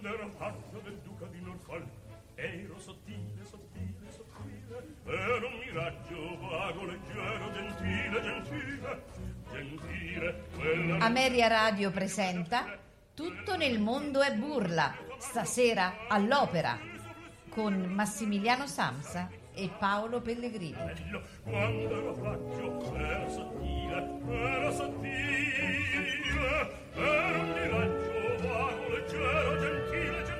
quando ero faccia del duca di Norfolk, ero sottile, sottile, sottile, ero un miraggio vago, leggero, gentile, gentile, gentile. Quella... Ameria Radio presenta Tutto nel mondo è burla, stasera all'opera, con Massimiliano Sansa e Paolo Pellegrini. Quando ero faccio, ero sottile, ero sottile, ero un miraggio vago, leggero, gentile, gentile.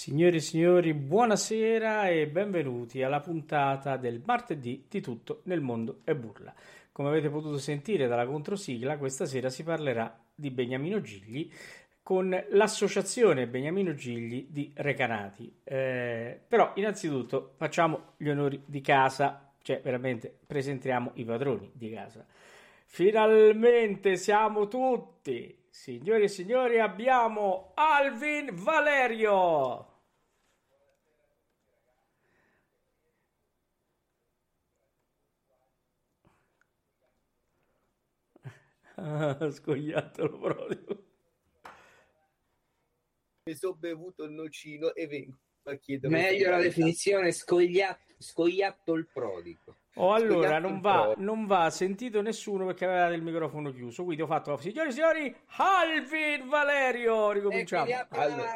Signori e signori, buonasera e benvenuti alla puntata del martedì di Tutto nel mondo è burla. Come avete potuto sentire dalla controsigla, questa sera si parlerà di Beniamino Gigli con l'associazione Beniamino Gigli di Recanati. Però innanzitutto facciamo gli onori di casa, cioè veramente presentiamo i padroni di casa. Finalmente siamo tutti! Signore e signori, abbiamo Alvin Valerio! Scogliatelo proprio. Mi sono bevuto il nocino e vengo a chiedere. Meglio la definizione scogliato il prodigo. Oh, allora non va sentito nessuno perché aveva il microfono chiuso, quindi ho fatto signori e signori Alvin Valerio, ricominciamo. Allora,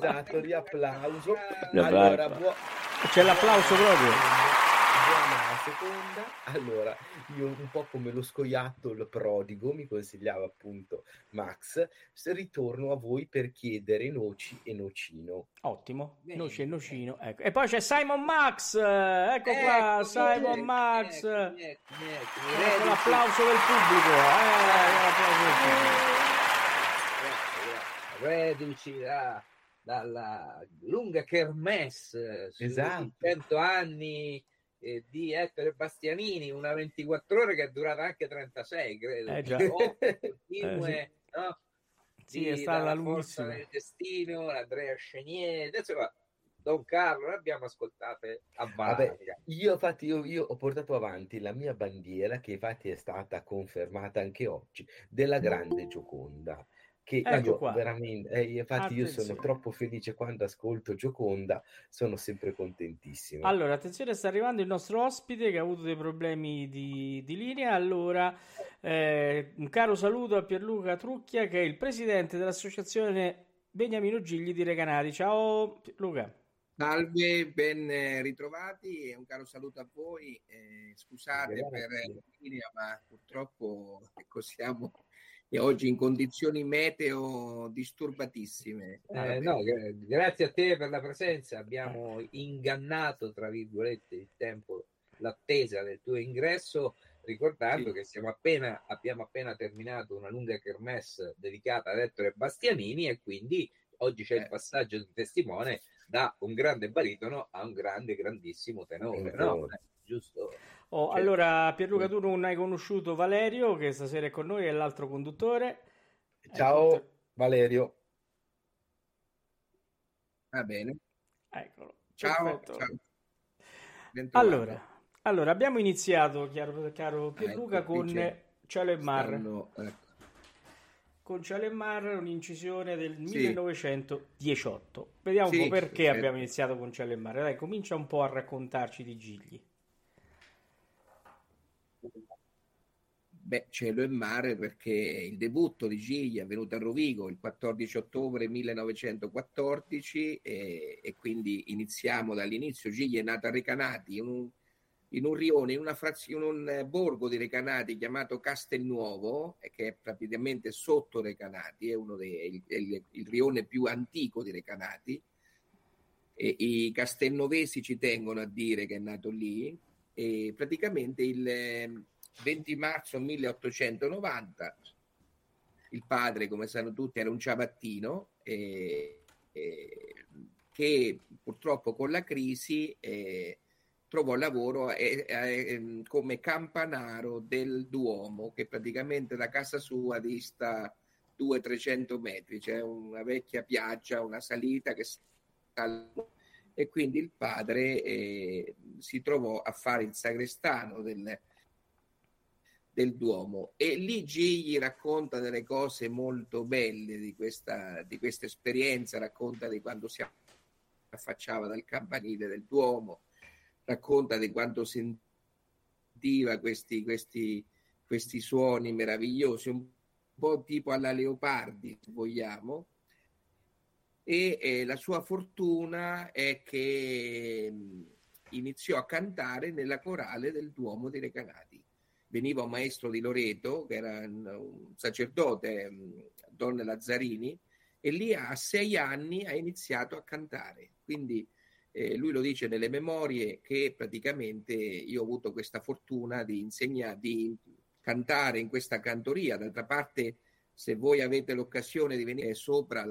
dato riapplauso. Allora, c'è l'applauso proprio. Buona seconda. Allora, io un po' come lo scoiattolo prodigo, mi consigliava appunto Max, se ritorno a voi per chiedere noci e nocino. Ottimo, noci e nocino, ecco. E poi c'è Simon Max, ecco qua, Simon Max. Ecco, l'applauso del pubblico. Reduci dalla lunga kermesse sui 100 anni di Ettore Bastianini, una 24 ore che è durata anche 36, credo. Continue, sì. No? Sì, è stata la lunghissima. Forza del destino, l'Andrea Chenier, adesso va. Don Carlo, le abbiamo ascoltate a valle. Io ho portato avanti la mia bandiera, che infatti è stata confermata anche oggi, della grande Gioconda. Che ecco io veramente, infatti attenzione. Io sono troppo felice quando ascolto Gioconda, sono sempre contentissimo. Allora, attenzione, sta arrivando il nostro ospite che ha avuto dei problemi di linea. Allora, un caro saluto a Pierluca Trucchia, che è il presidente dell'associazione Beniamino Gigli di Recanati. Ciao Luca. Salve, ben ritrovati e un caro saluto a voi. Scusate per la linea, ma purtroppo ecco, siamo oggi in condizioni meteo disturbatissime. Grazie a te per la presenza, abbiamo ingannato tra virgolette il tempo, l'attesa del tuo ingresso, ricordando sì. Che abbiamo appena terminato una lunga kermesse dedicata ad Ettore Bastianini e quindi oggi c'è il passaggio di testimone da un grande baritono a un grandissimo tenore, no? Giusto? Oh, certo. Allora Pierluca, tu non hai conosciuto Valerio, che stasera è con noi, è l'altro conduttore. Ciao Valerio. Va bene. Eccolo. Ciao. Allora, abbiamo iniziato, caro Pierluca, ecco, con Cielo e Mar. Con Cielo e Mar, un'incisione del 1918. Vediamo un po' perché abbiamo iniziato con Cielo e Mar. Dai, comincia un po' a raccontarci di Gigli. Beh, Cielo e Mare, perché il debutto di Gigli è avvenuto a Rovigo il 14 ottobre 1914 e quindi iniziamo dall'inizio. Gigli è nato a Recanati, in un rione, in un borgo di Recanati chiamato Castelnuovo, che è praticamente sotto Recanati, è il rione più antico di Recanati. E i castelnovesi ci tengono a dire che è nato lì e praticamente il 20 marzo 1890 il padre, come sanno tutti, era un ciabattino che purtroppo con la crisi trovò lavoro come campanaro del Duomo, che praticamente da casa sua dista 200-300 metri, c'è una vecchia piaggia, una salita che e quindi il padre si trovò a fare il sagrestano del Duomo e lì Gigli racconta delle cose molto belle di questa esperienza, racconta di quando si affacciava dal campanile del Duomo, racconta di quando sentiva questi suoni meravigliosi, un po' tipo alla Leopardi, se vogliamo, e la sua fortuna è che iniziò a cantare nella corale del Duomo di Recanati. Veniva un maestro di Loreto, che era un sacerdote, Don Lazzarini, e lì a 6 anni ha iniziato a cantare. Quindi lui lo dice nelle memorie che praticamente io ho avuto questa fortuna di insegnare, di cantare in questa cantoria. D'altra parte, se voi avete l'occasione di venire sopra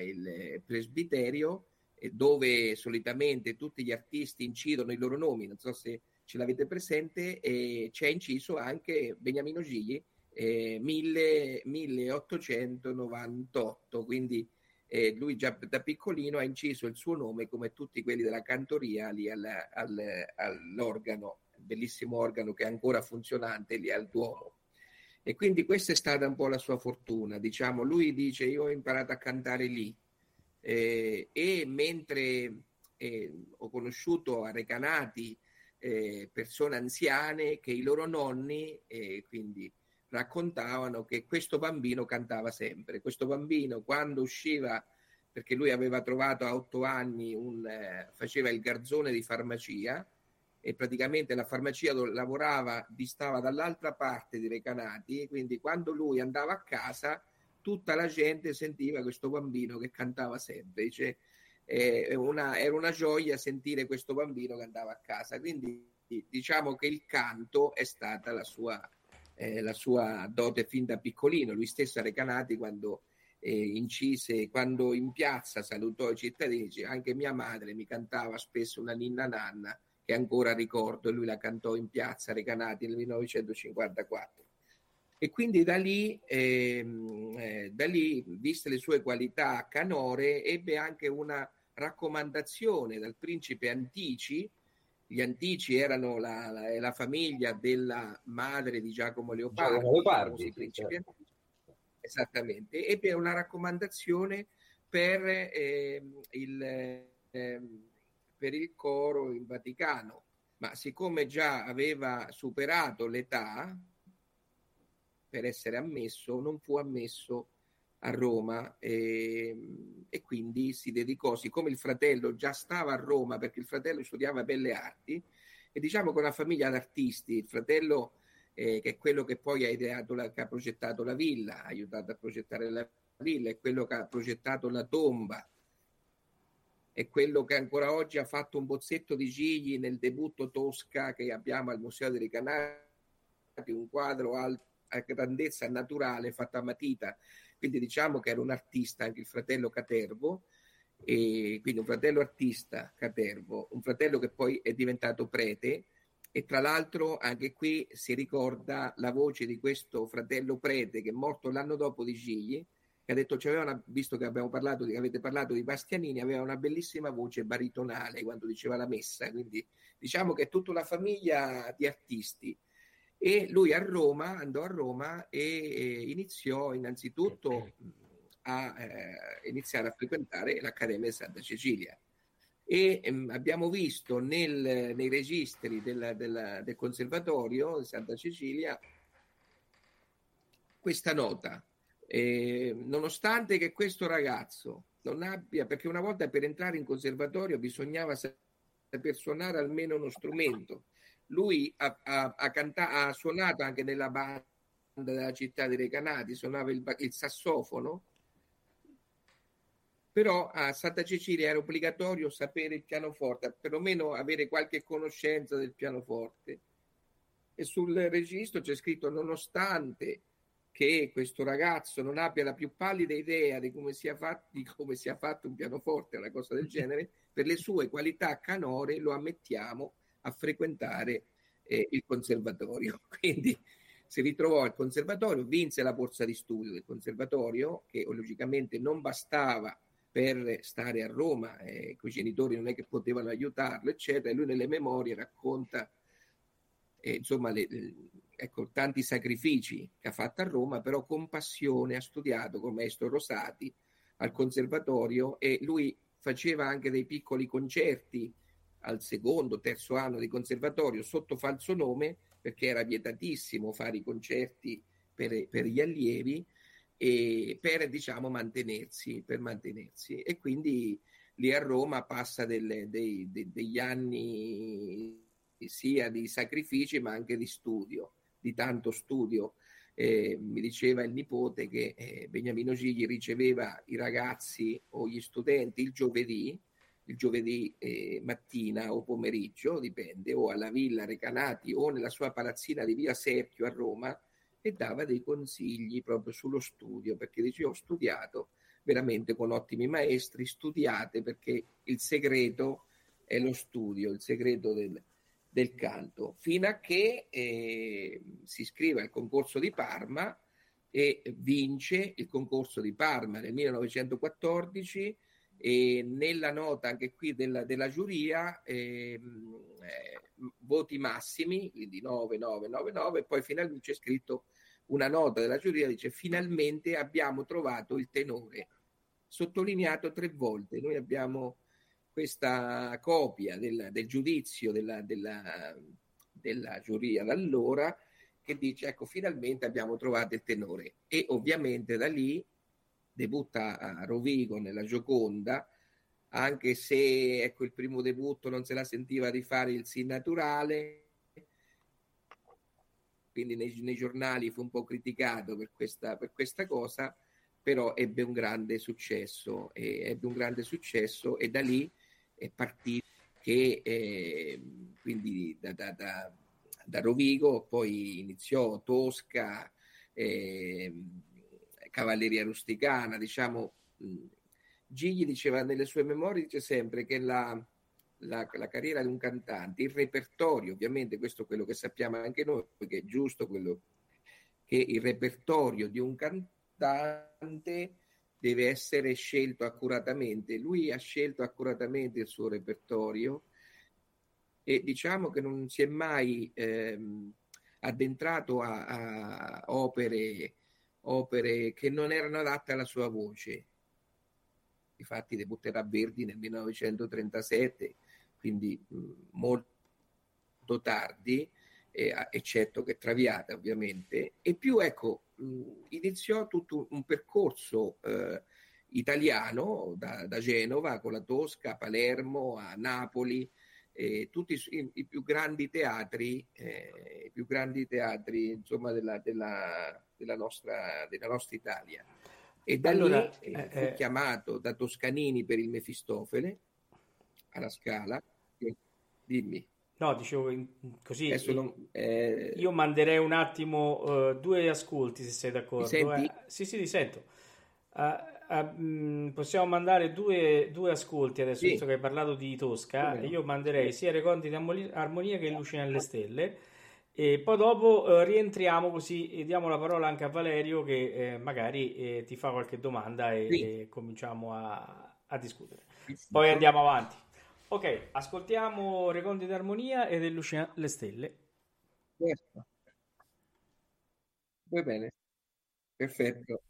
il presbiterio, dove solitamente tutti gli artisti incidono i loro nomi, non so se ce l'avete presente, e c'è inciso anche Beniamino Gigli 1898, quindi lui già da piccolino ha inciso il suo nome come tutti quelli della cantoria lì all'organo, bellissimo organo che è ancora funzionante lì al Duomo. E quindi questa è stata un po' la sua fortuna, diciamo. Lui dice: io ho imparato a cantare lì, e mentre ho conosciuto a Recanati persone anziane che i loro nonni quindi raccontavano che questo bambino cantava sempre. Questo bambino, quando usciva, perché lui aveva trovato a 8 anni faceva il garzone di farmacia, e praticamente la farmacia dove lavorava distava dall'altra parte di Recanati, quindi quando lui andava a casa tutta la gente sentiva questo bambino che cantava sempre. Cioè, era una gioia sentire questo bambino che andava a casa. Quindi diciamo che il canto è stata la sua dote fin da piccolino. Lui stesso a Recanati, quando incise, quando in piazza salutò i cittadini, anche mia madre mi cantava spesso una ninna nanna che ancora ricordo, lui la cantò in piazza Recanati nel 1954. E quindi da lì, viste le sue qualità canore, ebbe anche una raccomandazione dal principe Antici. Gli Antici erano la famiglia della madre di Giacomo Leopardi. Giacomo Leopardi, principe. Esattamente. Ebbe una raccomandazione per il coro in Vaticano, ma siccome già aveva superato l'età per essere ammesso, non fu ammesso a Roma, e quindi si dedicò, siccome il fratello già stava a Roma, perché il fratello studiava Belle Arti, e diciamo che una famiglia d'artisti, il fratello che è quello che poi ha ideato, che ha progettato la villa, ha aiutato a progettare la villa, è quello che ha progettato la tomba, è quello che ancora oggi ha fatto un bozzetto di Gigli nel debutto Tosca che abbiamo al Museo dei Recanati, un quadro a grandezza naturale fatta a matita. Quindi diciamo che era un artista anche il fratello Catervo, e quindi un fratello artista Catervo, un fratello che poi è diventato prete, e tra l'altro anche qui si ricorda la voce di questo fratello prete che è morto l'anno dopo di Gigli, che ha detto, visto che avete parlato di Bastianini, aveva una bellissima voce baritonale quando diceva la messa. Quindi diciamo che è tutta una famiglia di artisti. E lui andò a Roma e iniziò innanzitutto a frequentare l'Accademia di Santa Cecilia. E abbiamo visto nei registri del Conservatorio di Santa Cecilia questa nota. Nonostante che questo ragazzo non abbia, perché una volta per entrare in conservatorio bisognava saper suonare almeno uno strumento. Lui ha suonato anche nella banda della città di Recanati, suonava il sassofono, però a Santa Cecilia era obbligatorio sapere il pianoforte, perlomeno avere qualche conoscenza del pianoforte. E sul registro c'è scritto: nonostante che questo ragazzo non abbia la più pallida idea di come sia fatto un pianoforte, una cosa del genere, per le sue qualità canore lo ammettiamo a frequentare il conservatorio. Quindi si ritrovò al conservatorio, vinse la borsa di studio del conservatorio, che logicamente non bastava per stare a Roma, coi genitori non è che potevano aiutarlo, eccetera. E lui nelle memorie racconta tanti sacrifici che ha fatto a Roma, però con passione ha studiato con maestro Rosati al conservatorio, e lui faceva anche dei piccoli concerti al 2º, 3º anno di conservatorio sotto falso nome, perché era vietatissimo fare i concerti per gli allievi, e per mantenersi. E quindi lì a Roma passa degli anni sia di sacrifici ma anche di studio, di tanto studio, mi diceva il nipote che Beniamino Gigli riceveva i ragazzi o gli studenti il giovedì mattina o pomeriggio, dipende, o alla Villa Recanati o nella sua palazzina di Via Serchio a Roma, e dava dei consigli proprio sullo studio, perché diceva: ho studiato veramente con ottimi maestri, studiate, perché il segreto è lo studio, il segreto del canto, fino a che si iscrive al concorso di Parma e vince il concorso di Parma nel 1914, e nella nota anche qui della giuria voti massimi, quindi 9, 9, 9, 9, e poi finalmente c'è scritto una nota della giuria, dice: finalmente abbiamo trovato il tenore, sottolineato 3 volte. Noi abbiamo questa copia del giudizio della giuria d'allora, che dice: ecco, finalmente abbiamo trovato il tenore. E ovviamente da lì debutta a Rovigo nella Gioconda, anche se, ecco, il primo debutto non se la sentiva di fare il sì naturale, quindi nei giornali fu un po' criticato per questa cosa, però ebbe un grande successo, e da lì è partito, che quindi da Rovigo poi iniziò Tosca, Cavalleria rusticana, diciamo. Gigli diceva nelle sue memorie, dice sempre che la carriera di un cantante, il repertorio, ovviamente questo è quello che sappiamo anche noi, perché è giusto quello, che il repertorio di un cantante deve essere scelto accuratamente. Lui ha scelto accuratamente il suo repertorio e diciamo che non si è mai addentrato a opere che non erano adatte alla sua voce. Infatti debutterà a Verdi nel 1937, quindi molto tardi, eccetto che Traviata ovviamente, e più, ecco, iniziò tutto un percorso italiano da Genova con la Tosca a Palermo, a Napoli, tutti i più grandi teatri, insomma, della nostra Italia. E da allora lì fu chiamato da Toscanini per il Mefistofele alla Scala. Dimmi. No, dicevo, così io manderei un attimo 2 ascolti, se sei d'accordo. Senti? Sì, ti sento. Possiamo mandare due ascolti adesso, visto che hai parlato di Tosca. Io manderei sia Recondita Armonia che Lucevan le Stelle, e poi dopo rientriamo, così diamo la parola anche a Valerio, che magari ti fa qualche domanda e cominciamo a discutere. Poi andiamo avanti. Ok, ascoltiamo Recondita Armonia e Lucevan le Stelle. Certo. Va bene, perfetto.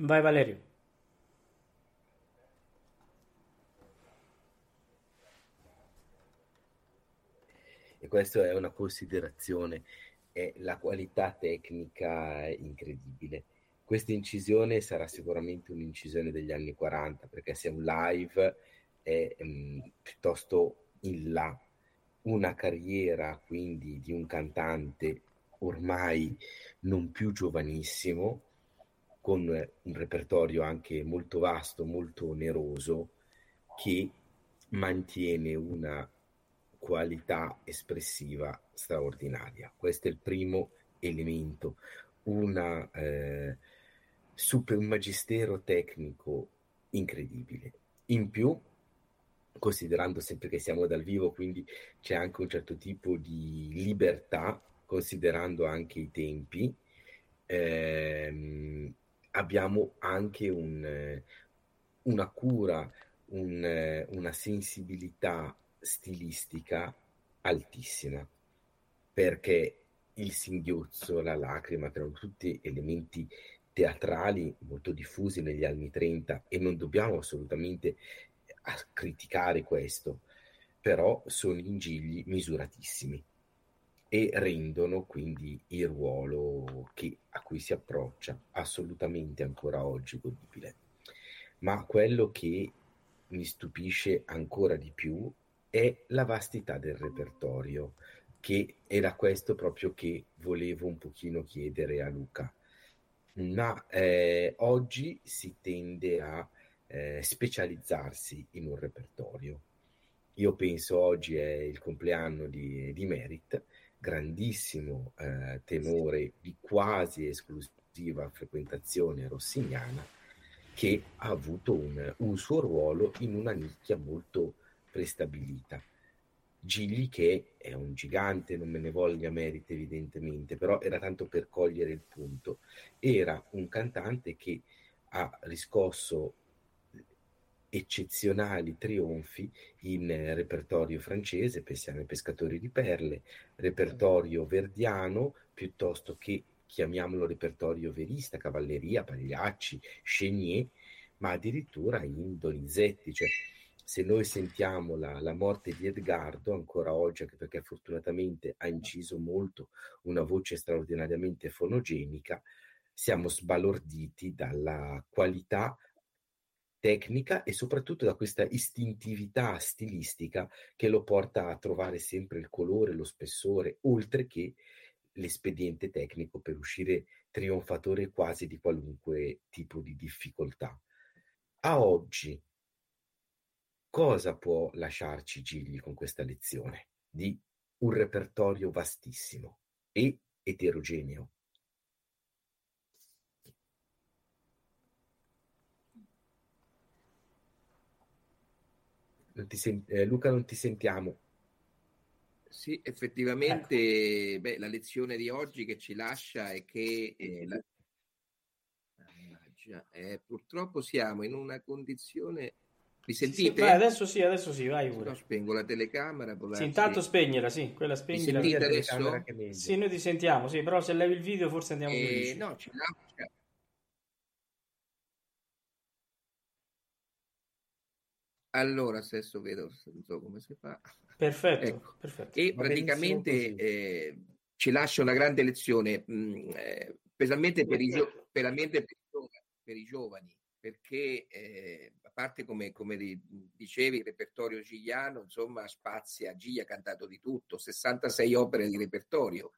Vai Valerio. E questa è una considerazione, è la qualità tecnica incredibile. Questa incisione sarà sicuramente un'incisione degli anni 40, perché se è un live è piuttosto in là. Una carriera quindi di un cantante ormai non più giovanissimo, con un repertorio anche molto vasto, molto oneroso, che mantiene una qualità espressiva straordinaria. Questo è il primo elemento, una super magistero tecnico incredibile. In più, considerando sempre che siamo dal vivo, quindi c'è anche un certo tipo di libertà, considerando anche i tempi, abbiamo anche una cura, una sensibilità stilistica altissima, perché il singhiozzo, la lacrima, erano tutti elementi teatrali molto diffusi negli anni 30 e non dobbiamo assolutamente criticare questo, però sono ingigli misuratissimi e rendono quindi il ruolo a cui si approccia assolutamente ancora oggi godibile. Ma quello che mi stupisce ancora di più è la vastità del repertorio, che era questo proprio che volevo un pochino chiedere a Luca. Ma oggi si tende a specializzarsi in un repertorio. Io penso oggi è il compleanno di Merritt, grandissimo tenore di quasi esclusiva frequentazione rossiniana, che ha avuto un suo ruolo in una nicchia molto prestabilita. Gigli, che è un gigante, non me ne voglia Merritt evidentemente, però era tanto per cogliere il punto, era un cantante che ha riscosso eccezionali trionfi in repertorio francese, pensiamo ai Pescatori di Perle, repertorio verdiano, piuttosto che, chiamiamolo, repertorio verista, Cavalleria, Pagliacci, Chenier, ma addirittura in Donizetti, cioè se noi sentiamo la morte di Edgardo ancora oggi, anche perché fortunatamente ha inciso molto, una voce straordinariamente fonogenica, siamo sbalorditi dalla qualità tecnica e soprattutto da questa istintività stilistica che lo porta a trovare sempre il colore, lo spessore, oltre che l'espediente tecnico per uscire trionfatore quasi di qualunque tipo di difficoltà. A oggi, cosa può lasciarci Gigli con questa lezione? Di un repertorio vastissimo e eterogeneo. Luca, non ti sentiamo. Sì, effettivamente, ecco. La lezione di oggi che ci lascia è che purtroppo siamo in una condizione... Mi sentite? Sì, vai, adesso sì, vai pure. No, spengo la telecamera. Sì, intanto spegnela, sì, quella spegnela. Mi sentite adesso? Sì, noi ti sentiamo, sì, però se levi il video forse andiamo più vicino. No, ci lascia. Allora, adesso vedo, non so come si fa. Perfetto, ecco. Perfetto. E praticamente ci lascia una grande lezione, specialmente per i giovani, perché a parte come dicevi, il repertorio gigliano, insomma, spazia, Gigli ha cantato di tutto, 66 opere di repertorio.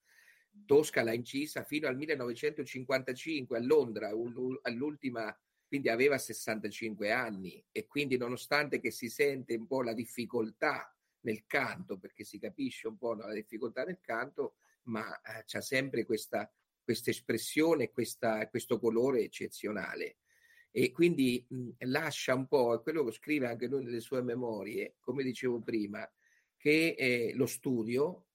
Tosca l'ha incisa fino al 1955 a Londra, all'ultima, quindi aveva 65 anni, e quindi nonostante che si sente un po' la difficoltà nel canto, perché si capisce un po' la difficoltà nel canto, ma c'ha sempre questa espressione, questo colore eccezionale. E quindi lascia un po' quello che scrive anche lui nelle sue memorie, come dicevo prima, che è lo studio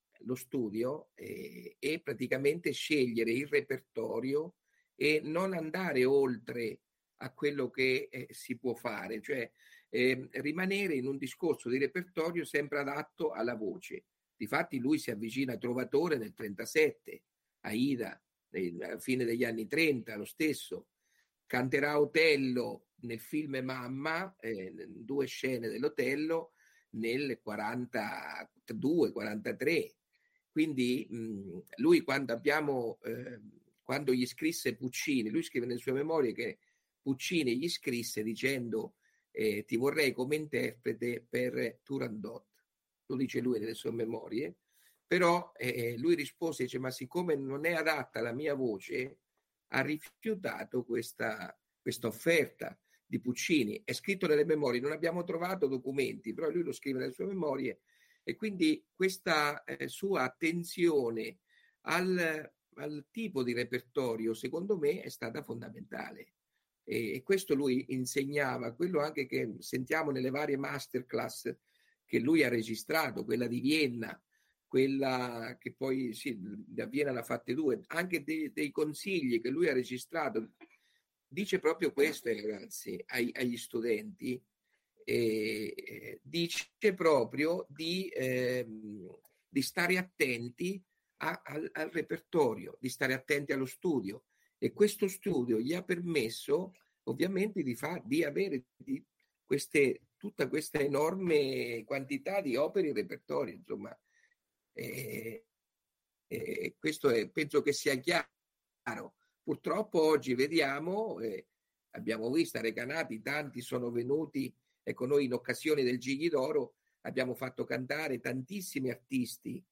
e praticamente scegliere il repertorio e non andare oltre a quello che si può fare, cioè rimanere in un discorso di repertorio sempre adatto alla voce. Difatti lui si avvicina a Trovatore nel 37, a Aida alla fine degli anni 30, lo stesso. Canterà Otello nel film Mamma, due scene dell'Otello nel 42-43. Quindi lui quando gli scrisse Puccini, lui scrive nelle sue memorie che Puccini gli scrisse dicendo ti vorrei come interprete per Turandot, lo dice lui nelle sue memorie, però lui rispose, dice, ma siccome non è adatta la mia voce, ha rifiutato questa offerta di Puccini. È scritto nelle memorie, non abbiamo trovato documenti, però lui lo scrive nelle sue memorie, e quindi questa sua attenzione al tipo di repertorio, secondo me, è stata fondamentale. E questo lui insegnava, quello anche che sentiamo nelle varie masterclass che lui ha registrato, quella di Vienna, quella che poi sì, da Vienna l'ha fatte due, anche dei consigli che lui ha registrato. Dice proprio questo, ragazzi, agli studenti, dice proprio di stare attenti al repertorio, di stare attenti allo studio. E questo studio gli ha permesso ovviamente di avere tutta questa enorme quantità di opere in repertorio, insomma. Questo penso che sia chiaro. Purtroppo oggi vediamo, abbiamo visto a Recanati, tanti sono venuti, ecco, noi in occasione del Gigli d'Oro abbiamo fatto cantare tantissimi artisti,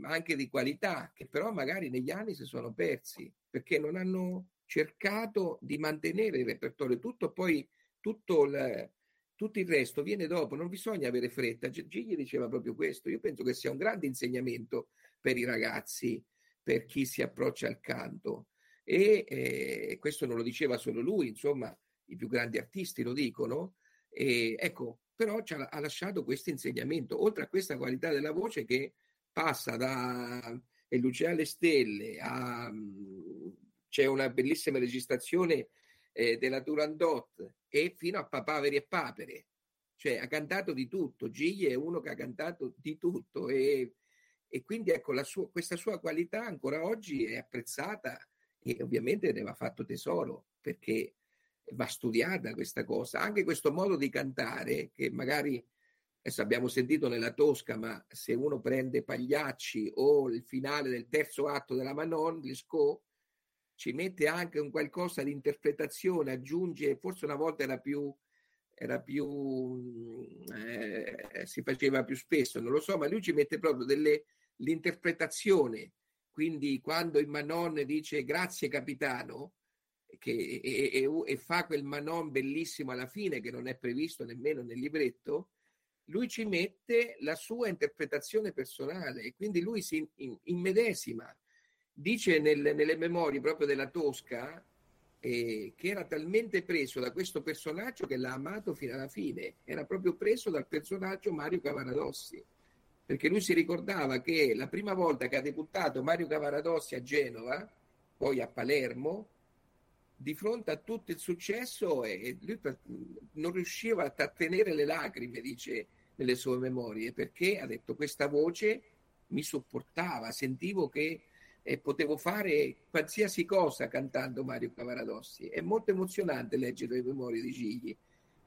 anche di qualità, che però magari negli anni si sono persi perché non hanno cercato di mantenere il repertorio. Tutto il resto viene dopo, non bisogna avere fretta. Gigli diceva proprio questo. Io penso che sia un grande insegnamento per i ragazzi, per chi si approccia al canto, e questo non lo diceva solo lui, insomma, i più grandi artisti lo dicono, ecco, però ha lasciato questo insegnamento, oltre a questa qualità della voce che passa da Lucevan le Stelle c'è una bellissima registrazione della Turandot, e fino a Papaveri e Papere, cioè ha cantato di tutto. Gigli è uno che ha cantato di tutto, e quindi ecco, questa sua qualità ancora oggi è apprezzata, e ovviamente ne va fatto tesoro, perché va studiata questa cosa, anche questo modo di cantare che magari adesso abbiamo sentito nella Tosca, ma se uno prende Pagliacci o il finale del terzo atto della Manon Lescaut, ci mette anche un qualcosa di interpretazione, aggiunge, forse una volta si faceva più spesso, non lo so, ma lui ci mette proprio l'interpretazione. Quindi quando il Manon dice grazie capitano, e fa quel Manon bellissimo alla fine, che non è previsto nemmeno nel libretto, lui ci mette la sua interpretazione personale, e quindi lui si immedesima. Dice nelle memorie proprio della Tosca che era talmente preso da questo personaggio che l'ha amato fino alla fine, era proprio preso dal personaggio Mario Cavaradossi, perché lui si ricordava che la prima volta che ha debuttato Mario Cavaradossi a Genova, poi a Palermo, di fronte a tutto il successo, e lui non riusciva a trattenere le lacrime, dice nelle sue memorie, perché ha detto questa voce mi sopportava, sentivo che potevo fare qualsiasi cosa cantando Mario Cavaradossi. È molto emozionante leggere le memorie di Gigli,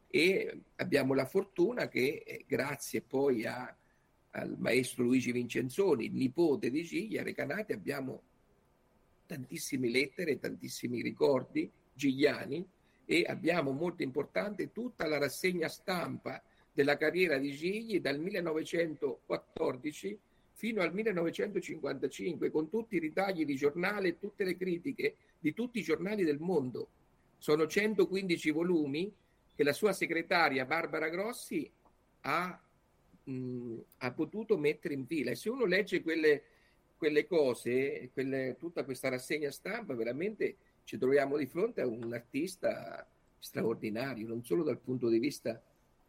e abbiamo la fortuna che grazie poi al maestro Luigi Vincenzoni, il nipote di Gigli, a Recanati abbiamo tantissime lettere, tantissimi ricordi gigliani, e abbiamo, molto importante, tutta la rassegna stampa della carriera di Gigli dal 1914 fino al 1955, con tutti i ritagli di giornale e tutte le critiche di tutti i giornali del mondo. Sono 115 volumi che la sua segretaria Barbara Grossi ha potuto mettere in fila, e se uno legge quelle cose, tutta questa rassegna stampa, veramente ci troviamo di fronte a un artista straordinario, non solo dal punto di vista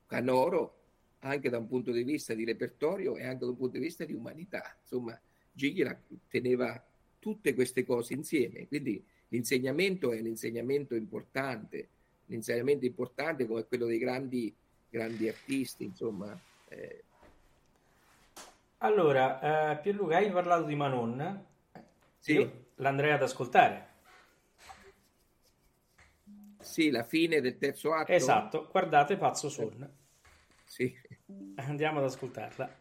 canoro, anche da un punto di vista di repertorio e anche da un punto di vista di umanità. Insomma, Gigli teneva tutte queste cose insieme, quindi l'insegnamento è un insegnamento importante, come quello dei grandi artisti, insomma. Allora, Pierluca, hai parlato di Manon? Sì. Io l'andrei ad ascoltare. Sì, la fine del terzo atto. Esatto, guardate Pazzo Son. Sì. Andiamo ad ascoltarla.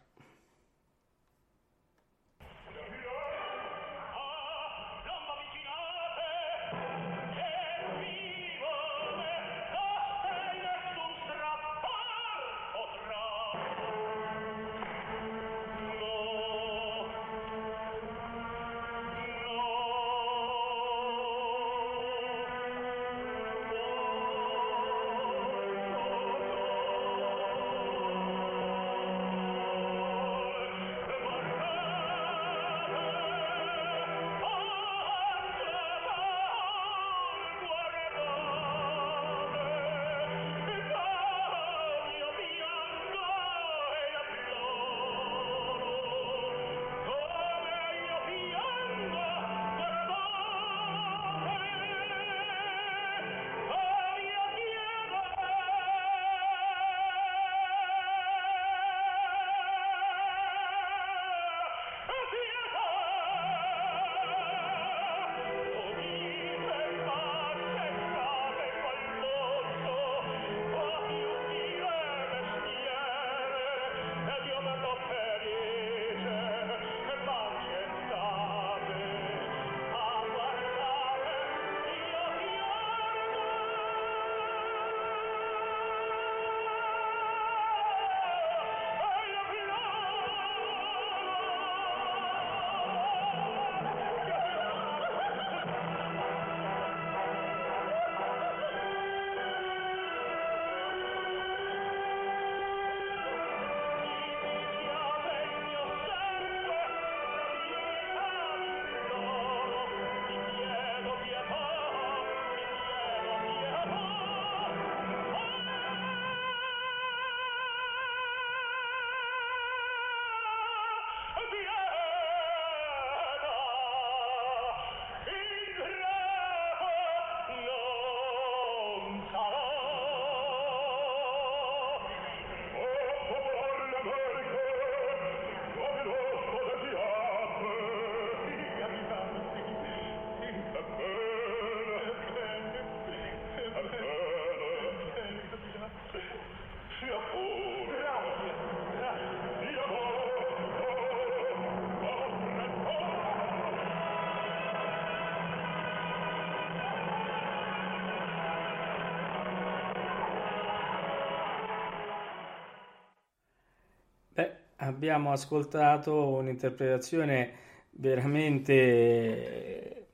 Abbiamo ascoltato un'interpretazione veramente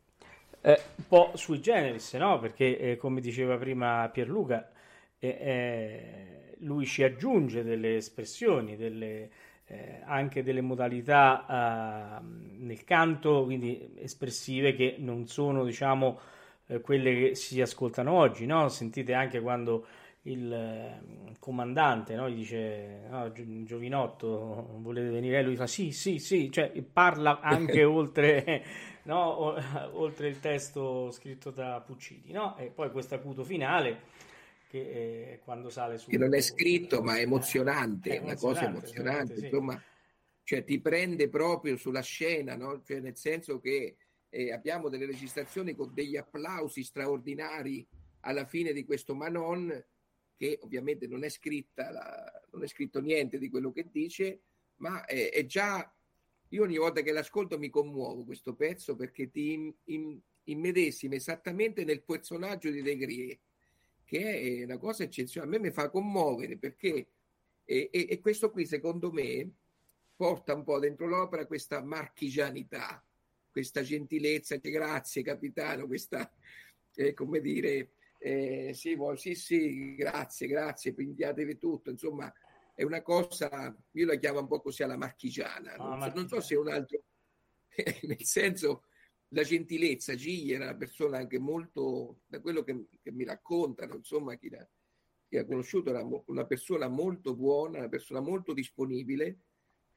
un po' sui generis, no? Perché come diceva prima Pierluca, lui ci aggiunge delle espressioni, anche delle modalità nel canto, quindi espressive, che non sono, diciamo, quelle che si ascoltano oggi, no? Sentite anche quando il comandante, no, gli dice: no, Giovinotto, volete venire? E lui fa sì, cioè parla anche oltre, no, oltre il testo scritto da Puccini, no? E poi questo acuto finale che quando sale su, che non è scritto ma è emozionante, è una cosa emozionante, sì. Insomma, cioè ti prende proprio sulla scena, no? Cioè, nel senso che abbiamo delle registrazioni con degli applausi straordinari alla fine di questo Manon, che ovviamente non è scritta, non è scritto niente di quello che dice, ma è già, io ogni volta che l'ascolto mi commuovo questo pezzo, perché ti immedesima esattamente nel personaggio di De Griers, che è una cosa eccezionale. A me mi fa commuovere, perché e questo qui secondo me porta un po' dentro l'opera questa marchigianità, questa gentilezza, grazie capitano, questa come dire, sì, grazie, pigliatevi tutto, insomma è una cosa, io la chiamo un po' così alla marchigiana, non so se è un altro nel senso, la gentilezza. Gigli era una persona anche molto, da quello che mi raccontano, insomma chi ha conosciuto, era una persona molto buona, una persona molto disponibile,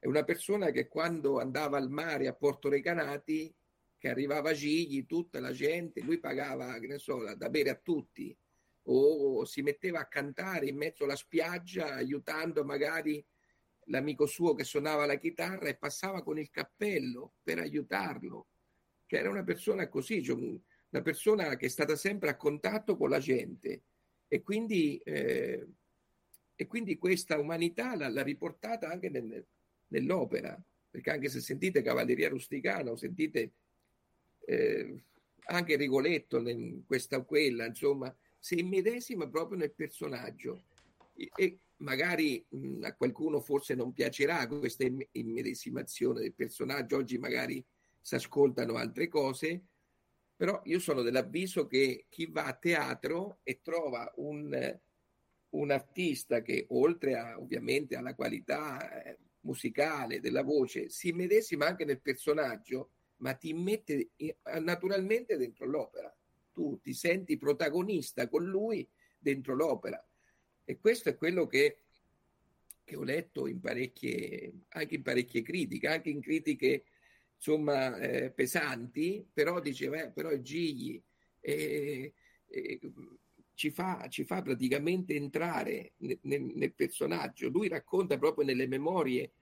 è una persona che quando andava al mare a Porto Recanati, che arrivava Gigli, tutta la gente, lui pagava, che ne so, da bere a tutti, o si metteva a cantare in mezzo alla spiaggia, aiutando magari l'amico suo che suonava la chitarra, e passava con il cappello per aiutarlo. Cioè era una persona così, una persona che è stata sempre a contatto con la gente, e quindi questa umanità l'ha riportata anche nell'opera, perché anche se sentite Cavalleria rusticana, o sentite anche Rigoletto, in questa o quella, insomma, si immedesima proprio nel personaggio. E magari a qualcuno forse non piacerà questa immedesimazione del personaggio, oggi magari si ascoltano altre cose, però io sono dell'avviso che chi va a teatro e trova un artista che, oltre a, ovviamente alla qualità musicale della voce, si immedesima anche nel personaggio, ma ti mette naturalmente dentro l'opera, tu ti senti protagonista con lui dentro l'opera, e questo è quello che ho letto anche in parecchie critiche, anche in critiche insomma pesanti, però diceva però Gigli ci fa praticamente entrare nel personaggio. Lui racconta proprio nelle memorie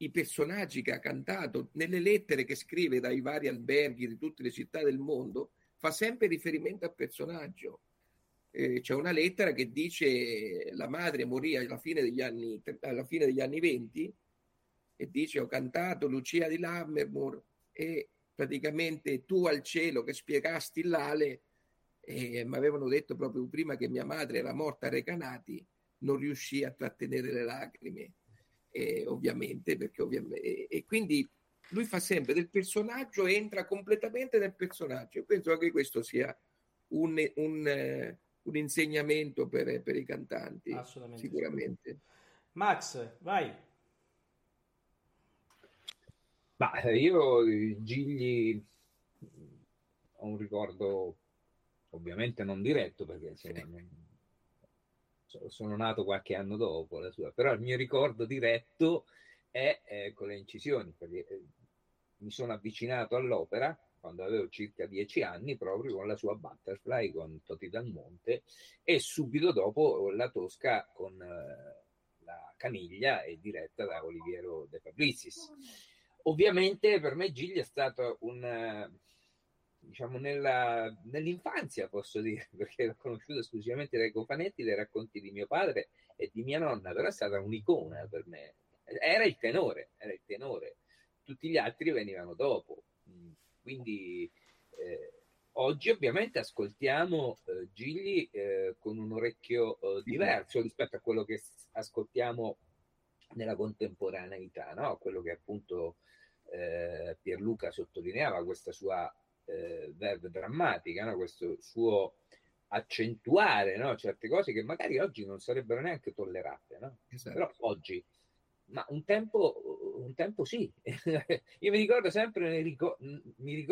i personaggi che ha cantato, nelle lettere che scrive dai vari alberghi di tutte le città del mondo, fa sempre riferimento al personaggio. C'è una lettera che dice: la madre morì alla fine degli anni 20, e dice: ho cantato Lucia di Lammermoor, e praticamente tu al cielo che spiegasti l'ale, e mi avevano detto proprio prima che mia madre era morta a Recanati, non riuscì a trattenere le lacrime. E quindi lui fa sempre del personaggio, entra completamente nel personaggio. Penso anche questo sia un insegnamento per i cantanti. Assolutamente, sicuramente sì. Max, vai. Ma io Gigli ho un ricordo ovviamente non diretto, perché sono nato qualche anno dopo la sua, però il mio ricordo diretto è con le incisioni, perché mi sono avvicinato all'opera quando avevo circa 10 anni, proprio con la sua Butterfly con Toti Dal Monte, e subito dopo la Tosca con la Caniglia, e diretta da Oliviero De Fabricis. Ovviamente per me Gigli è stato nell'infanzia, posso dire, perché l'ho conosciuta esclusivamente dai cofanetti, dai racconti di mio padre e di mia nonna, però è stata un'icona per me. Era il tenore, tutti gli altri venivano dopo. Quindi oggi ovviamente ascoltiamo Gigli con un orecchio diverso rispetto a quello che ascoltiamo nella contemporaneità, no? Quello che appunto Pierluca sottolineava, questa sua verve drammatica, no? Questo suo accentuare, no? Certe cose che magari oggi non sarebbero neanche tollerate, no? Esatto. Però oggi, ma un tempo sì. Io mi ricordo sempre nei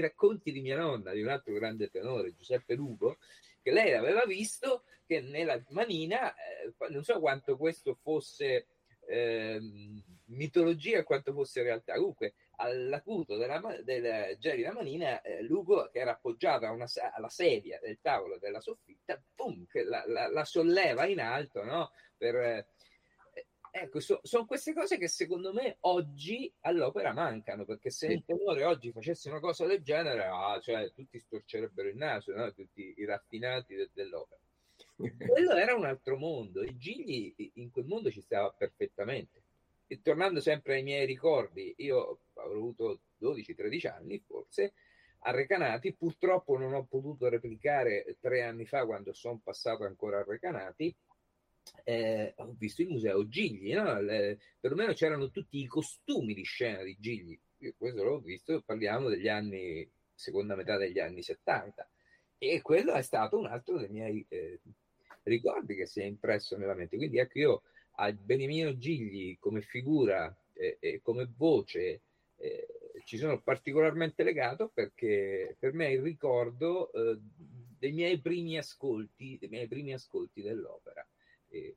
racconti di mia nonna, di un altro grande tenore, Giuseppe Lupo, che lei aveva visto che nella manina, non so quanto questo fosse mitologia e quanto fosse realtà, comunque all'acuto del Geri la manina, Lugo, che era appoggiato alla sedia del tavolo della soffitta, boom, che la solleva in alto, no? Ecco, sono queste cose che secondo me oggi all'opera mancano, perché se il tenore oggi facesse una cosa del genere, cioè, tutti storcerebbero il naso, no? Tutti i raffinati dell'opera. Quello era un altro mondo, e Gigli in quel mondo ci stava perfettamente. E tornando sempre ai miei ricordi, io avrò avuto 12-13 anni forse a Recanati, purtroppo non ho potuto replicare 3 anni fa quando sono passato ancora a Recanati. Ho visto il museo Gigli, no? Perlomeno c'erano tutti i costumi di scena di Gigli. Io questo l'ho visto, parliamo degli anni, seconda metà degli anni 70, e quello è stato un altro dei miei ricordi che si è impresso nella mente. Quindi ecco, io a Beniamino Gigli come figura e come voce ci sono particolarmente legato, perché per me è il ricordo dei miei primi ascolti dell'opera. E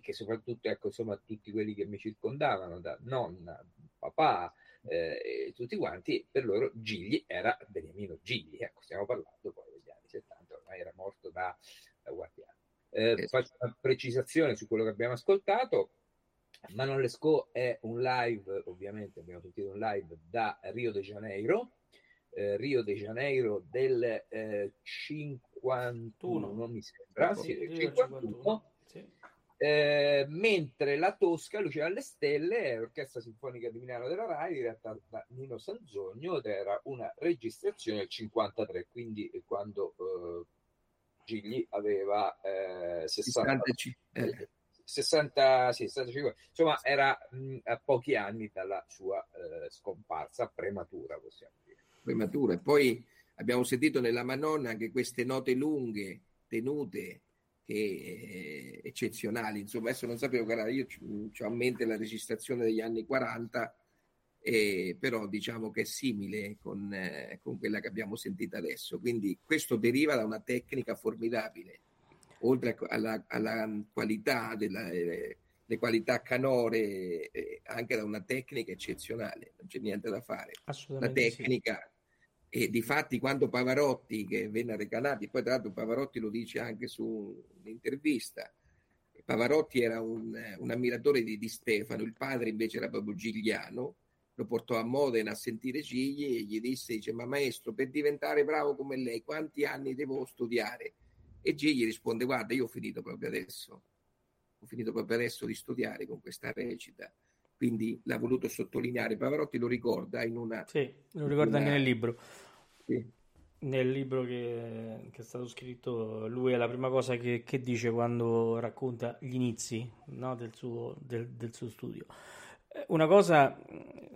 che soprattutto, ecco, insomma, tutti quelli che mi circondavano, da nonna, papà, e tutti quanti, per loro Gigli era Beniamino Gigli. Ecco, stiamo parlando poi degli anni 70, ormai era morto da qualche anno. Faccio una precisazione su quello che abbiamo ascoltato. Manon Lescaut è un live, ovviamente abbiamo sentito un live da Rio de Janeiro del 51, non mi sembra, sì, del 51. Sì. Mentre la Tosca, Lucevan le Stelle, Orchestra Sinfonica di Milano della Rai, diretta da Nino Sanzogno, ed era una registrazione del 53, quindi quando Gigli aveva 65, insomma era a pochi anni dalla sua scomparsa prematura, possiamo dire. Prematura. Poi abbiamo sentito nella Manon anche queste note lunghe, tenute, che eccezionali, insomma. Adesso non sapevo, guarda, io ho a mente la registrazione degli anni 40, però diciamo che è simile con quella che abbiamo sentita adesso, quindi questo deriva da una tecnica formidabile, oltre alla qualità le qualità canore, anche da una tecnica eccezionale, non c'è niente da fare, la tecnica sì. E difatti quando Pavarotti, che venne a Recanati, poi tra l'altro Pavarotti lo dice anche su un'intervista, Pavarotti era un ammiratore di Stefano, il padre invece era proprio gigliano, lo portò a Modena a sentire Gigli e gli disse, ma maestro, per diventare bravo come lei quanti anni devo studiare? E Gigli risponde, guarda, io ho finito proprio adesso di studiare con questa recita. Quindi l'ha voluto sottolineare, Pavarotti lo ricorda in una... Sì, lo ricorda anche nel libro. Sì. Nel libro che è stato scritto, lui è la prima cosa che dice quando racconta gli inizi, no, del suo studio. Una cosa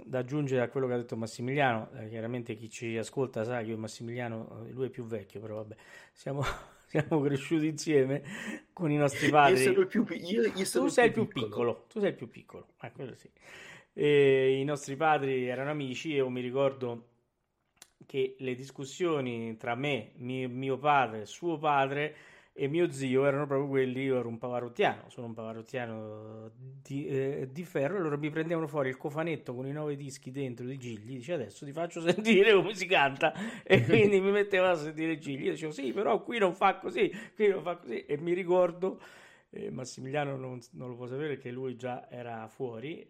da aggiungere a quello che ha detto Massimiliano, chiaramente chi ci ascolta sa che io e Massimiliano, lui è più vecchio, però vabbè, siamo cresciuti insieme con i nostri padri. Tu sei il più piccolo, ah, quello sì. E i nostri padri erano amici, e io mi ricordo che le discussioni tra me, mio padre, suo padre e mio zio erano proprio quelli. Io ero un pavarottiano, sono un pavarottiano di ferro, e loro mi prendevano fuori il cofanetto con i 9 dischi dentro di Gigli, dice adesso ti faccio sentire come si canta, e quindi mi mettevano a sentire Gigli, io dicevo sì, però qui non fa così, e mi ricordo, Massimiliano non lo può sapere che lui già era fuori,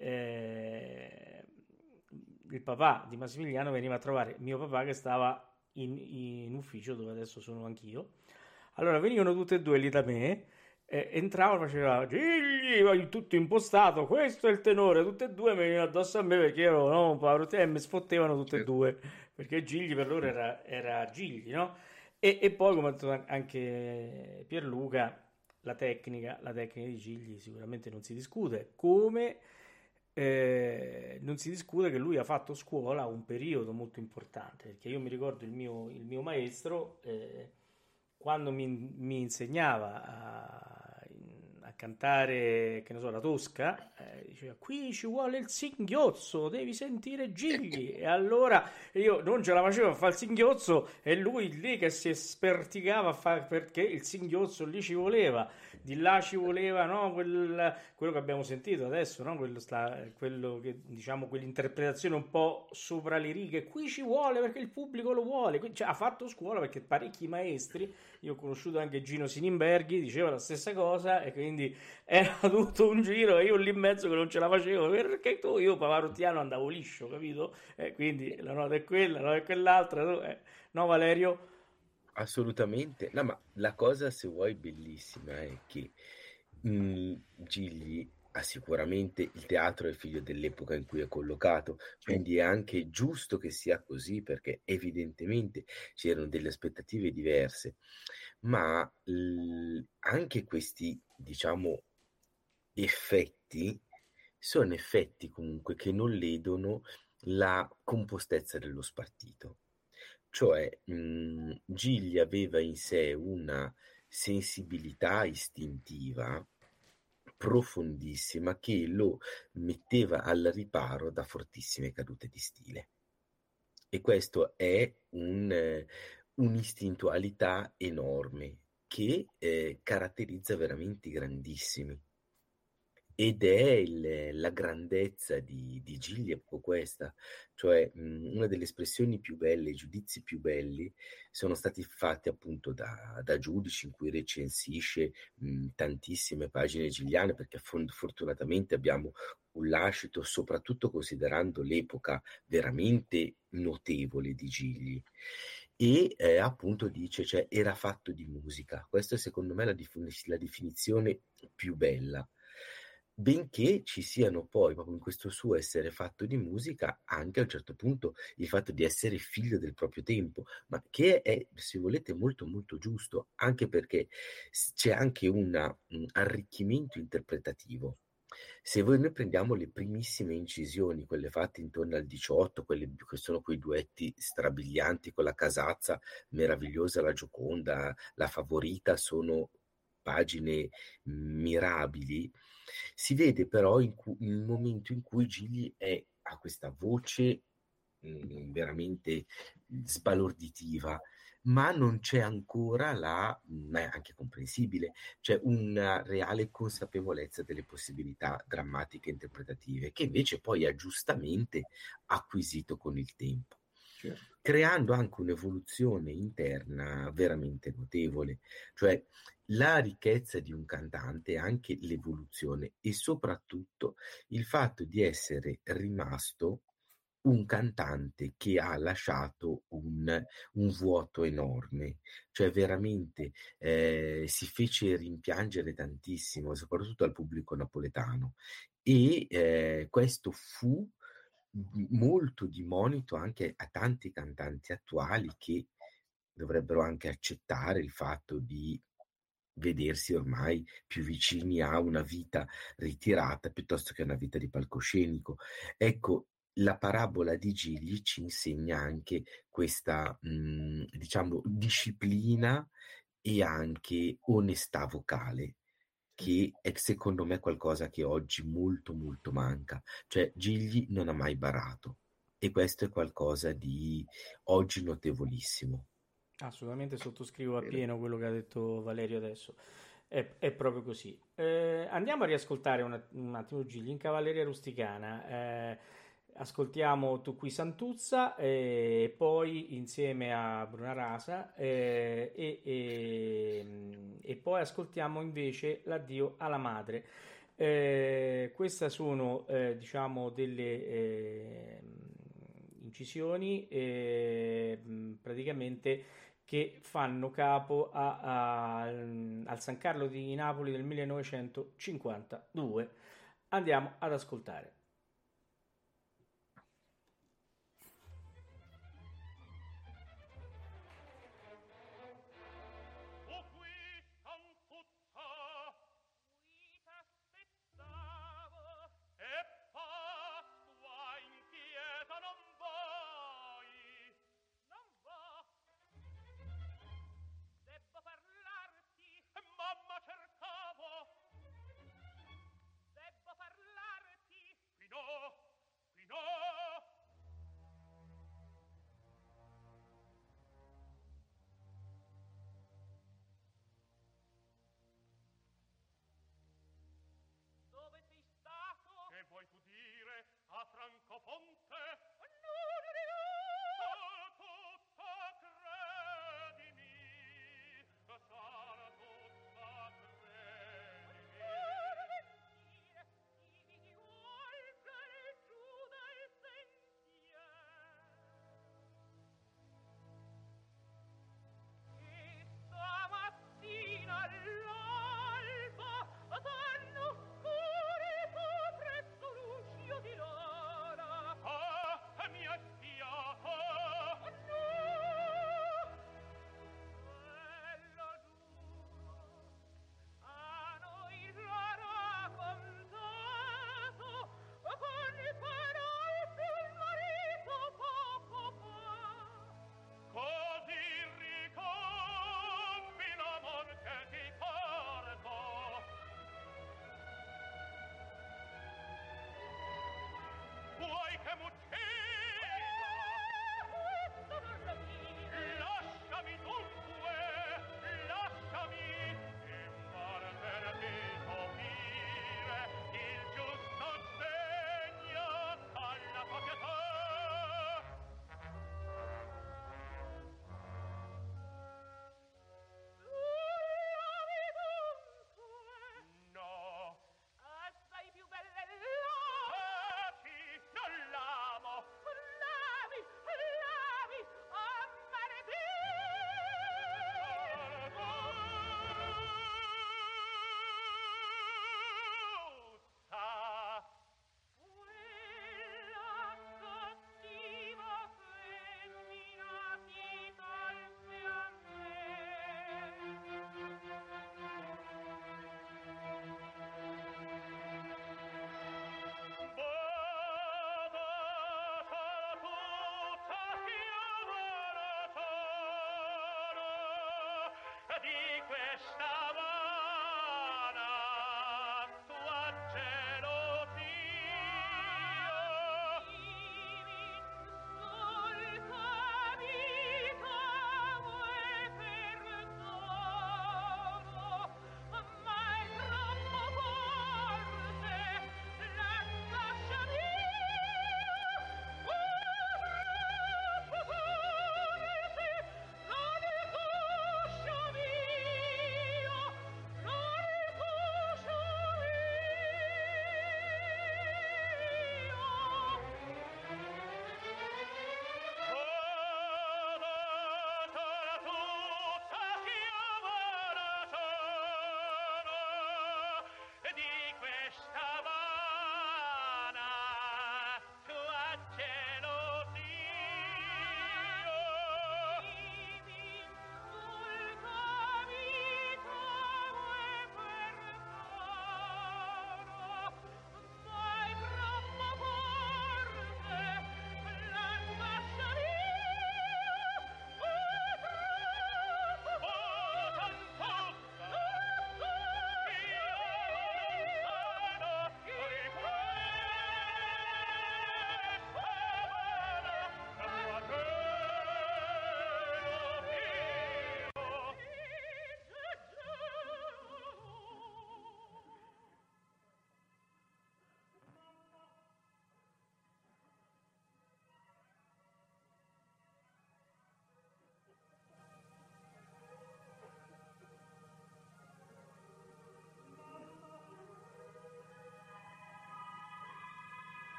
il papà di Massimiliano veniva a trovare mio papà che stava in ufficio dove adesso sono anch'io. Allora venivano tutte e due lì da me, entravano, facevano Gigli, tutto impostato, questo è il tenore, tutte e due venivano addosso a me perché ero un pavarottiano, e mi sfottevano tutte e due, perché Gigli per loro era Gigli, no? E poi, come ha detto anche Pierluca, la tecnica di Gigli sicuramente non si discute, come non si discute che lui ha fatto scuola un periodo molto importante, perché io mi ricordo il mio maestro quando mi insegnava a cantare, che ne so, la Tosca, diceva: qui ci vuole il singhiozzo, devi sentire Gigli. E allora io non ce la facevo a fare il singhiozzo, e lui lì che si sperticava a fare, perché il singhiozzo lì ci voleva, di là ci voleva, no? Quello che abbiamo sentito adesso, no? Quello che diciamo, quell'interpretazione un po' sopra le righe, qui ci vuole perché il pubblico lo vuole. Quindi, cioè, ha fatto scuola, perché parecchi maestri, io ho conosciuto anche Gino Sinimberghi, diceva la stessa cosa, e quindi era tutto un giro, e io lì in mezzo che non ce la facevo, perché io pavarottiano andavo liscio, capito? Quindi la nota è quella, la nota è quell'altra, no Valerio? Assolutamente, no, ma la cosa, se vuoi, bellissima è che Gigli ha sicuramente, il teatro è figlio dell'epoca in cui è collocato, quindi è anche giusto che sia così, perché evidentemente c'erano delle aspettative diverse, ma anche questi, diciamo, effetti sono effetti comunque che non ledono la compostezza dello spartito, cioè Gigli aveva in sé una sensibilità istintiva profondissima che lo metteva al riparo da fortissime cadute di stile, e questo è un'istintualità enorme che caratterizza veramente i grandissimi, ed è la grandezza di Gigli è proprio questa, cioè una delle espressioni più belle, i giudizi più belli sono stati fatti appunto da Giudici, in cui recensisce tantissime pagine gigliane, perché fortunatamente abbiamo un lascito, soprattutto considerando l'epoca, veramente notevole di Gigli, e appunto dice, cioè, era fatto di musica. Questa è secondo me la definizione più bella, benché ci siano poi, proprio in questo suo essere fatto di musica, anche a un certo punto il fatto di essere figlio del proprio tempo, ma che è, se volete, molto molto giusto, anche perché c'è anche un arricchimento interpretativo. Se noi prendiamo le primissime incisioni, quelle fatte intorno al 18, quelle che sono quei duetti strabilianti con la Casazza, meravigliosa la Gioconda, la Favorita, sono pagine mirabili. Si vede però il momento in cui Gigli ha questa voce veramente sbalorditiva, ma non c'è ancora ma è anche comprensibile, c'è una reale consapevolezza delle possibilità drammatiche e interpretative, che invece poi ha giustamente acquisito con il tempo. Certo. Creando anche un'evoluzione interna veramente notevole, cioè la ricchezza di un cantante è anche l'evoluzione, e soprattutto il fatto di essere rimasto un cantante che ha lasciato un vuoto enorme, cioè veramente si fece rimpiangere tantissimo, soprattutto al pubblico napoletano, e questo fu molto di monito anche a tanti cantanti attuali, che dovrebbero anche accettare il fatto di vedersi ormai più vicini a una vita ritirata piuttosto che a una vita di palcoscenico. Ecco, la parabola di Gigli ci insegna anche questa, diciamo, disciplina e anche onestà vocale, che è secondo me qualcosa che oggi molto molto manca, cioè Gigli non ha mai barato, e questo è qualcosa di oggi notevolissimo. Assolutamente, sottoscrivo appieno quello che ha detto Valerio adesso, è proprio così. Andiamo a riascoltare un attimo Gigli in Cavalleria Rusticana, ascoltiamo Tu qui Santuzza, e poi insieme a Bruna Rasa, e poi ascoltiamo invece L'addio alla madre. Queste sono diciamo delle incisioni praticamente che fanno capo al San Carlo di Napoli del 1952. Andiamo ad ascoltare. Oh,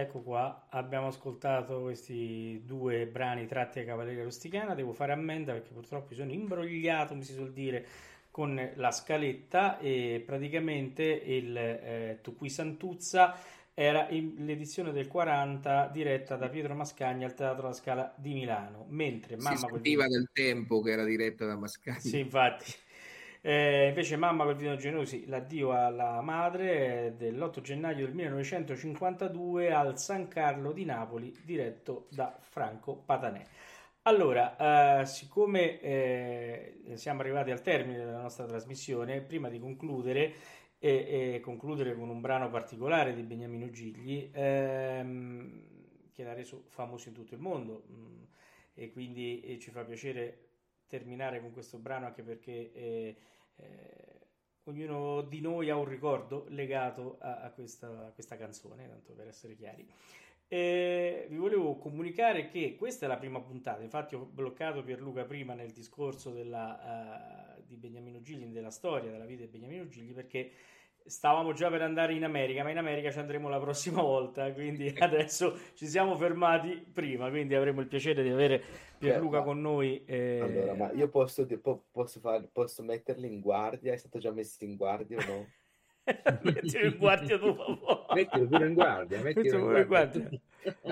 Ecco qua, abbiamo ascoltato questi due brani tratti da Cavalleria rusticana. Devo fare ammenda perché purtroppo sono imbrogliato, come si suol dire, con la scaletta, e praticamente il Tu qui Santuzza era l'edizione del 40 diretta da Pietro Mascagni al Teatro alla Scala di Milano, mentre Mamma si sentiva del tempo che era diretta da Mascagni. Sì, infatti. Invece Mamma col Vino Genusi, l'addio alla madre, dell'8 gennaio del 1952 al San Carlo di Napoli, diretto da Franco Patanè. Allora, siccome siamo arrivati al termine della nostra trasmissione, prima di concludere e concludere con un brano particolare di Beniamino Gigli, che l'ha reso famoso in tutto il mondo, e quindi ci fa piacere terminare con questo brano, anche perché ognuno di noi ha un ricordo legato a questa canzone, tanto per essere chiari. Vi volevo comunicare che questa è la prima puntata, infatti ho bloccato Pierluca prima nel discorso di Beniamino Gigli, della storia, della vita di Beniamino Gigli, perché stavamo già per andare in America, ma in America ci andremo la prossima volta, quindi adesso ci siamo fermati prima, quindi avremo il piacere di avere Pierluca con noi. Allora, ma io posso metterli in guardia? È stato già messo in guardia o no? Mettilo in guardia, tu, papà. Mettilo pure in guardia. No,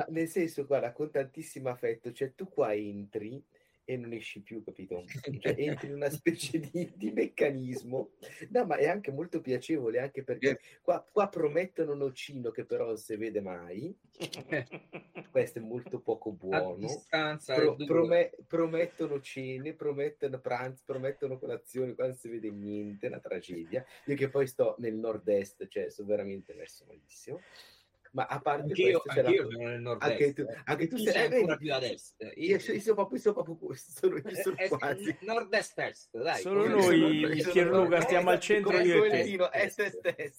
nel senso, guarda, con tantissimo affetto, cioè tu qua entri e non esci più, capito? Cioè, entri in una specie di meccanismo. No, ma è anche molto piacevole, anche perché qua promettono nocino che però non si vede mai. Questo è molto poco buono. A distanza, promettono cene, promettono pranzi, promettono colazioni, qua non si vede niente, è una tragedia. Io che poi sto nel nord-est, cioè sono veramente messo malissimo. Ma a parte anche tu sei ancora più a destra. Io sono quasi nord-est est, dai. Solo noi, Pierluca, stiamo al centro, io e te.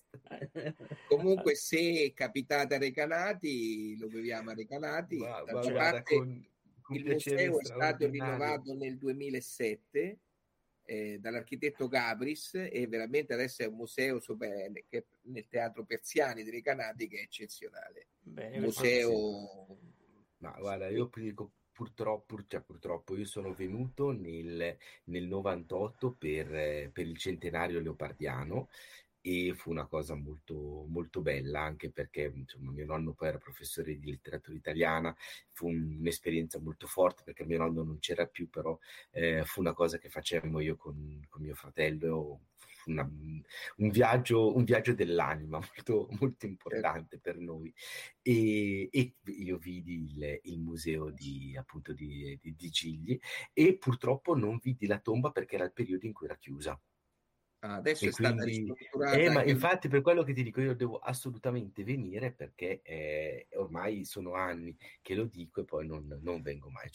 Comunque, se capitate a Recanati, lo beviamo a Recanati. Il museo è stato rinnovato nel 2007 dall'architetto Gabris, e veramente adesso è un museo nel Teatro Persiani di Recanati, che è eccezionale. Bene, museo. Ma guarda, io dico purtroppo io sono venuto nel 98 per il centenario leopardiano, e fu una cosa molto, molto bella, anche perché insomma, mio nonno poi era professore di letteratura italiana, fu un'esperienza molto forte perché mio nonno non c'era più, però fu una cosa che facemmo io con mio fratello, fu un viaggio dell'anima molto, molto importante per noi, e io vidi il museo di Gigli, e purtroppo non vidi la tomba perché era il periodo in cui era chiusa. Adesso è stata ristrutturata. Ma infatti, per quello che ti dico, io devo assolutamente venire, perché ormai sono anni che lo dico e poi non vengo mai.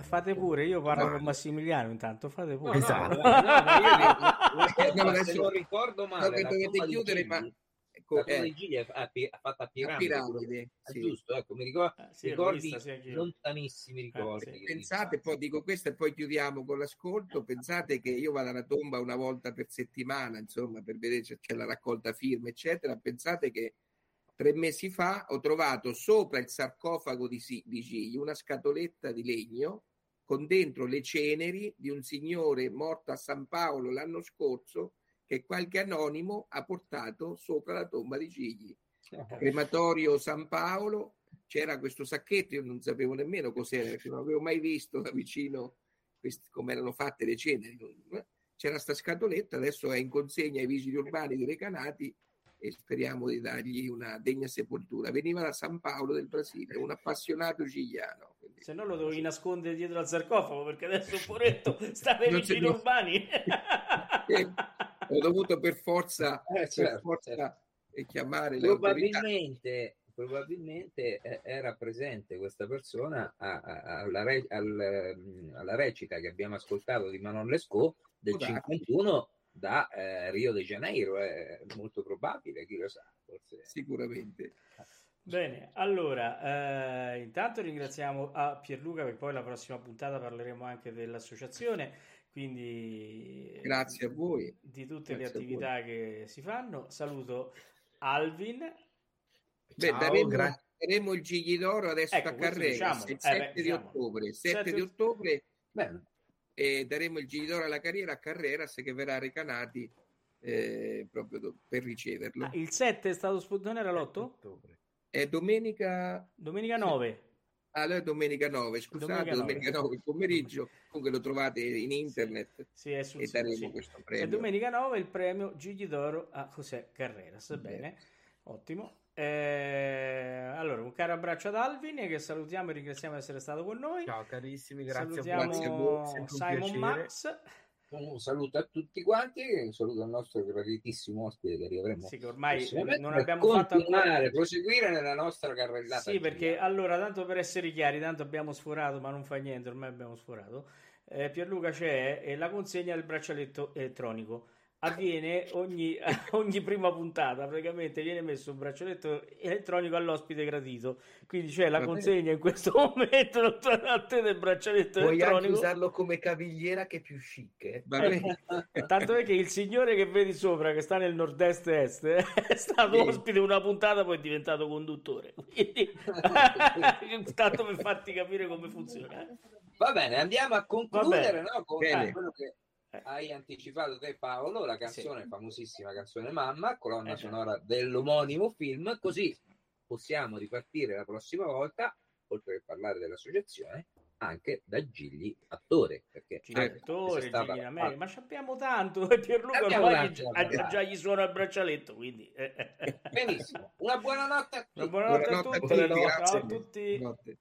Fate pure, io parlo con Massimiliano intanto, fate pure. No, esatto. No, non ricordo male. No, dovete chiudere, ma fatta a Piramide, sì. Giusto, ecco, mi ricordo, ricordi lontanissimi ricordi. Sì. Pensate, poi dico questo e poi chiudiamo con l'ascolto, pensate che io vado alla tomba una volta per settimana, insomma, per vedere se c'è la raccolta firme, eccetera. Pensate che 3 mesi fa ho trovato sopra il sarcofago di Gigli una scatoletta di legno con dentro le ceneri di un signore morto a San Paolo l'anno scorso, che qualche anonimo ha portato sopra la tomba di Gigli. Crematorio San Paolo, c'era questo sacchetto, io non sapevo nemmeno cos'era, perché non avevo mai visto da vicino come erano fatte le ceneri. C'era sta scatoletta, adesso è in consegna ai vigili urbani di Recanati, e speriamo di dargli una degna sepoltura. Veniva da San Paolo del Brasile, un appassionato gigliano. Quindi, se no lo dovevi nascondere dietro al sarcofago, perché adesso poretto sta per i vigili urbani. Ho dovuto per forza chiamare probabilmente era presente questa persona alla recita che abbiamo ascoltato di Manon Lescaut del 51 da Rio de Janeiro, è molto probabile, chi lo sa, forse. Sicuramente. Bene, allora intanto ringraziamo a Pierluca, perché poi la prossima puntata parleremo anche dell'associazione, quindi grazie a voi di tutte le attività che si fanno. Saluto Alvin. Ciao, grazie. Faremo il Gigli d'Oro adesso, ecco, a Carreras, diciamo, il 7 di ottobre. Bene. E daremo il Gigli d'Oro alla carriera a Carreras, che verrà a Recanati proprio per riceverlo. Ah, il 7 è stato sfuggito, era l'8? È domenica 9. Allora domenica 9, scusate, domenica 9 il pomeriggio, comunque lo trovate in internet, sì, e daremo questo premio. E domenica 9 il premio Gigli d'Oro a José Carreras. Bene, ottimo. Allora, un caro abbraccio ad Alvin, che salutiamo e ringraziamo di essere stato con noi. Ciao carissimi, grazie a voi. Simon Max. Un saluto a tutti quanti, un saluto al nostro graditissimo ospite che arriveremo. Sì, che ormai non abbiamo fatto ancora... proseguire nella nostra carrellata. Sì, perché allora, tanto per essere chiari, tanto abbiamo sforato, ma non fa niente, ormai abbiamo sforato. Pierluca c'è e la consegna del braccialetto elettronico avviene ogni prima puntata, praticamente viene messo un braccialetto elettronico all'ospite gradito, quindi c'è la consegna in questo momento, a te del braccialetto elettronico. Puoi usarlo come cavigliera, che è più chic, tanto è che il signore che vedi sopra, che sta nel nord-est est, è stato ospite una puntata, poi è diventato conduttore, quindi tanto per farti capire come funziona. Va bene, andiamo a concludere, no? Con quello che hai anticipato te, Paolo, la canzone, famosissima canzone Mamma, colonna sonora dell'omonimo film, così possiamo ripartire la prossima volta, oltre che parlare dell'associazione, anche da Gigli attore, perché Gigli America, ma sappiamo tanto, e Pierluca ormai già gli suona il braccialetto, quindi benissimo, una buonanotte a tutti, buonanotte a tutti. Notte.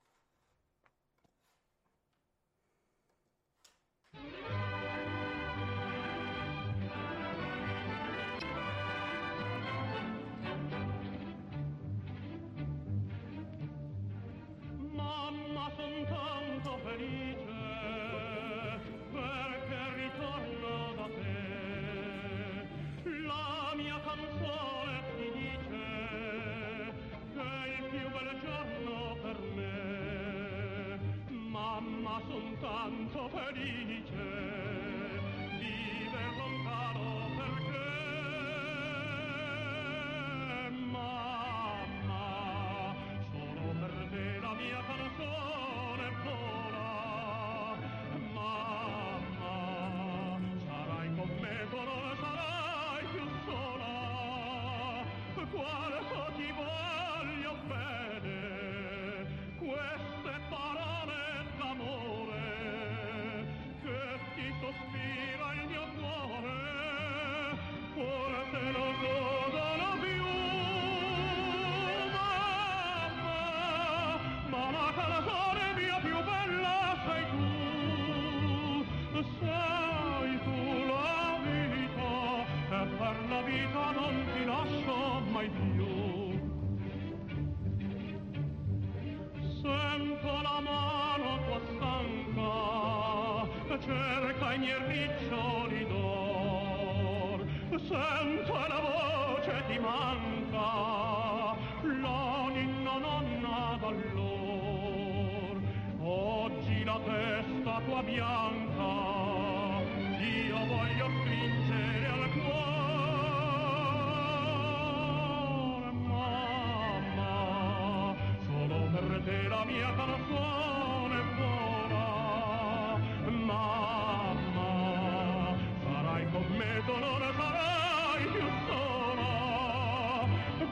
Felice perché ritorno da te, la mia canzone ti dice che è il più bel giorno per me. Mamma, son tanto felice di lontano perché, mamma, solo per te la mia canzone. Quanto ti voglio bene, queste parole d'amore che ti sospira il mio cuore, forse non godono più, ma la canzone mia più bella sei tu la vita, e per la vita non ti lascio mai più. Sento la mano tua stanca, cerca i miei riccioli d'or, sento la voce ti manca, la ninna nonna d'allor. Oggi la testa tua bianca io voglio stringere al cuore. E la mia canzone buona, mamma, sarai con me, tu non sarai più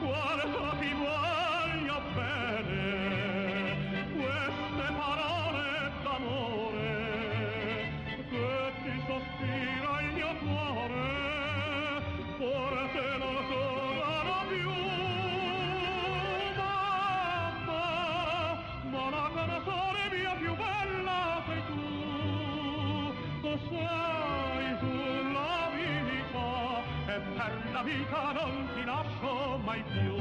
sola, quanto ti voglio bene, queste parole d'amore che ti sospira il mio cuore, forse non tornerò più. Canzone mia più bella sei tu, sei tu la vita, e per la vita non ti lascio mai più.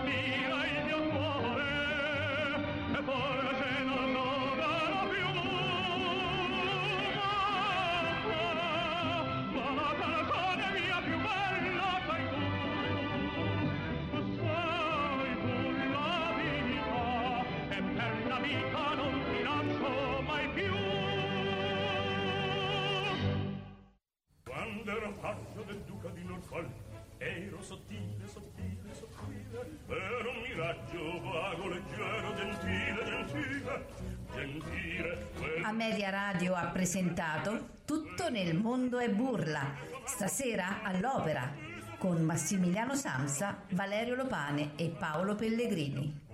Sospira il mio cuore, e forse non lo ero sottile, sottile, sottile, ero un miraggio vago, leggero, gentile, gentile, gentile. A Media Radio ha presentato Tutto nel mondo è burla, stasera all'Opera, con Massimiliano Sansa, Valerio Lopane e Paolo Pellegrini.